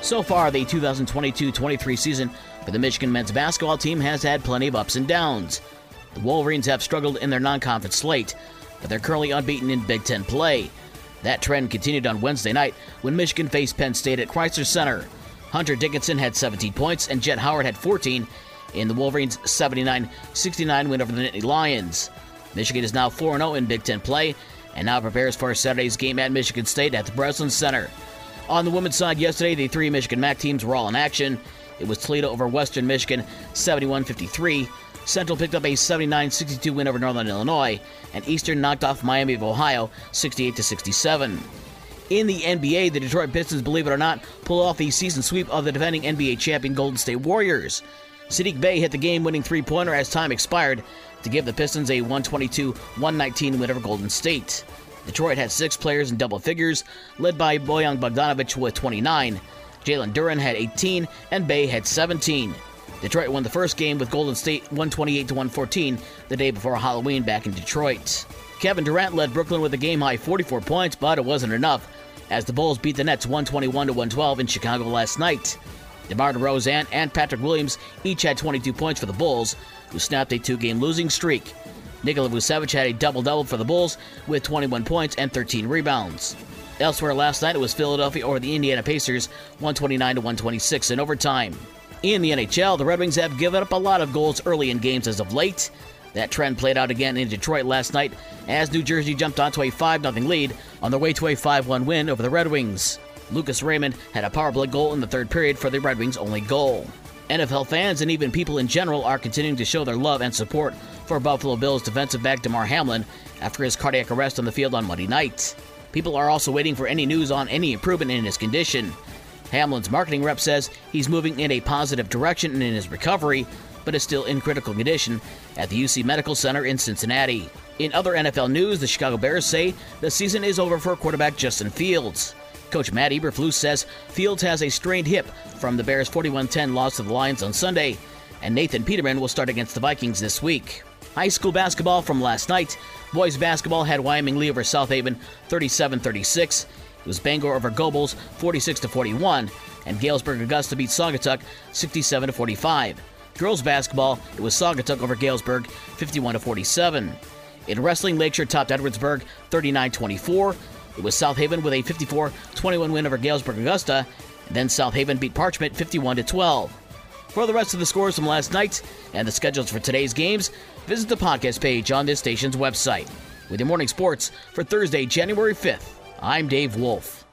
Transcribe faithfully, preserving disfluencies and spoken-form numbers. So far, the two thousand twenty-two twenty-three season for the Michigan men's basketball team has had plenty of ups and downs. The Wolverines have struggled in their non-conference slate, but they're currently unbeaten in Big Ten play. That trend continued on Wednesday night when Michigan faced Penn State at Crisler Center. Hunter Dickinson had seventeen points and Jett Howard had fourteen in the Wolverines' seventy-nine sixty-nine win over the Nittany Lions. Michigan is now four and oh in Big Ten play and now prepares for Saturday's game at Michigan State at the Breslin Center. On the women's side yesterday, the three Michigan MAC teams were all in action. It was Toledo over Western Michigan, seventy-one fifty-three. Central picked up a seventy-nine sixty-two win over Northern Illinois, and Eastern knocked off Miami of Ohio, sixty-eight to sixty-seven. In the N B A, the Detroit Pistons, believe it or not, pull off the season sweep of the defending N B A champion Golden State Warriors. Saddiq Bey hit the game-winning three-pointer as time expired to give the Pistons a one twenty-two one nineteen win over Golden State. Detroit had six players in double figures, led by Bojan Bogdanovic with twenty-nine. Jalen Duran had eighteen, and Bey had seventeen. Detroit won the first game with Golden State one twenty-eight to one fourteen the day before Halloween back in Detroit. Kevin Durant led Brooklyn with a game-high forty-four points, but it wasn't enough as the Bulls beat the Nets one twenty-one to one twelve in Chicago last night. DeMar DeRozan and Patrick Williams each had twenty-two points for the Bulls, who snapped a two-game losing streak. Nikola Vucevic had a double-double for the Bulls with twenty-one points and thirteen rebounds. Elsewhere last night, it was Philadelphia over the Indiana Pacers one twenty-nine to one twenty-six in overtime. In the N H L, the Red Wings have given up a lot of goals early in games as of late. That trend played out again in Detroit last night as New Jersey jumped onto a five nothing lead on their way to a five one win over the Red Wings. Lucas Raymond had a power play goal in the third period for the Red Wings' only goal. N F L fans and even people in general are continuing to show their love and support for Buffalo Bills defensive back Damar Hamlin after his cardiac arrest on the field on Monday night. People are also waiting for any news on any improvement in his condition. Hamlin's marketing rep says he's moving in a positive direction and in his recovery, but is still in critical condition at the U C Medical Center in Cincinnati. In other N F L news, the Chicago Bears say the season is over for quarterback Justin Fields. Coach Matt Eberflus says Fields has a strained hip from the Bears' forty-one ten loss to the Lions on Sunday, and Nathan Peterman will start against the Vikings this week. High school basketball from last night. Boys basketball had Wyoming Lee over South Haven thirty-seven thirty-six. It was Bangor over Gobles forty-six to forty-one, and Galesburg-Augusta beat Saugatuck sixty-seven to forty-five. Girls basketball, it was Saugatuck over Galesburg fifty-one to forty-seven. In wrestling, Lakeshore topped Edwardsburg thirty-nine twenty-four. It was South Haven with a fifty-four twenty-one win over Galesburg-Augusta, and then South Haven beat Parchment fifty-one to twelve. For the rest of the scores from last night and the schedules for today's games, visit the podcast page on this station's website. With your morning sports for Thursday, January fifth, I'm Dave Wolf.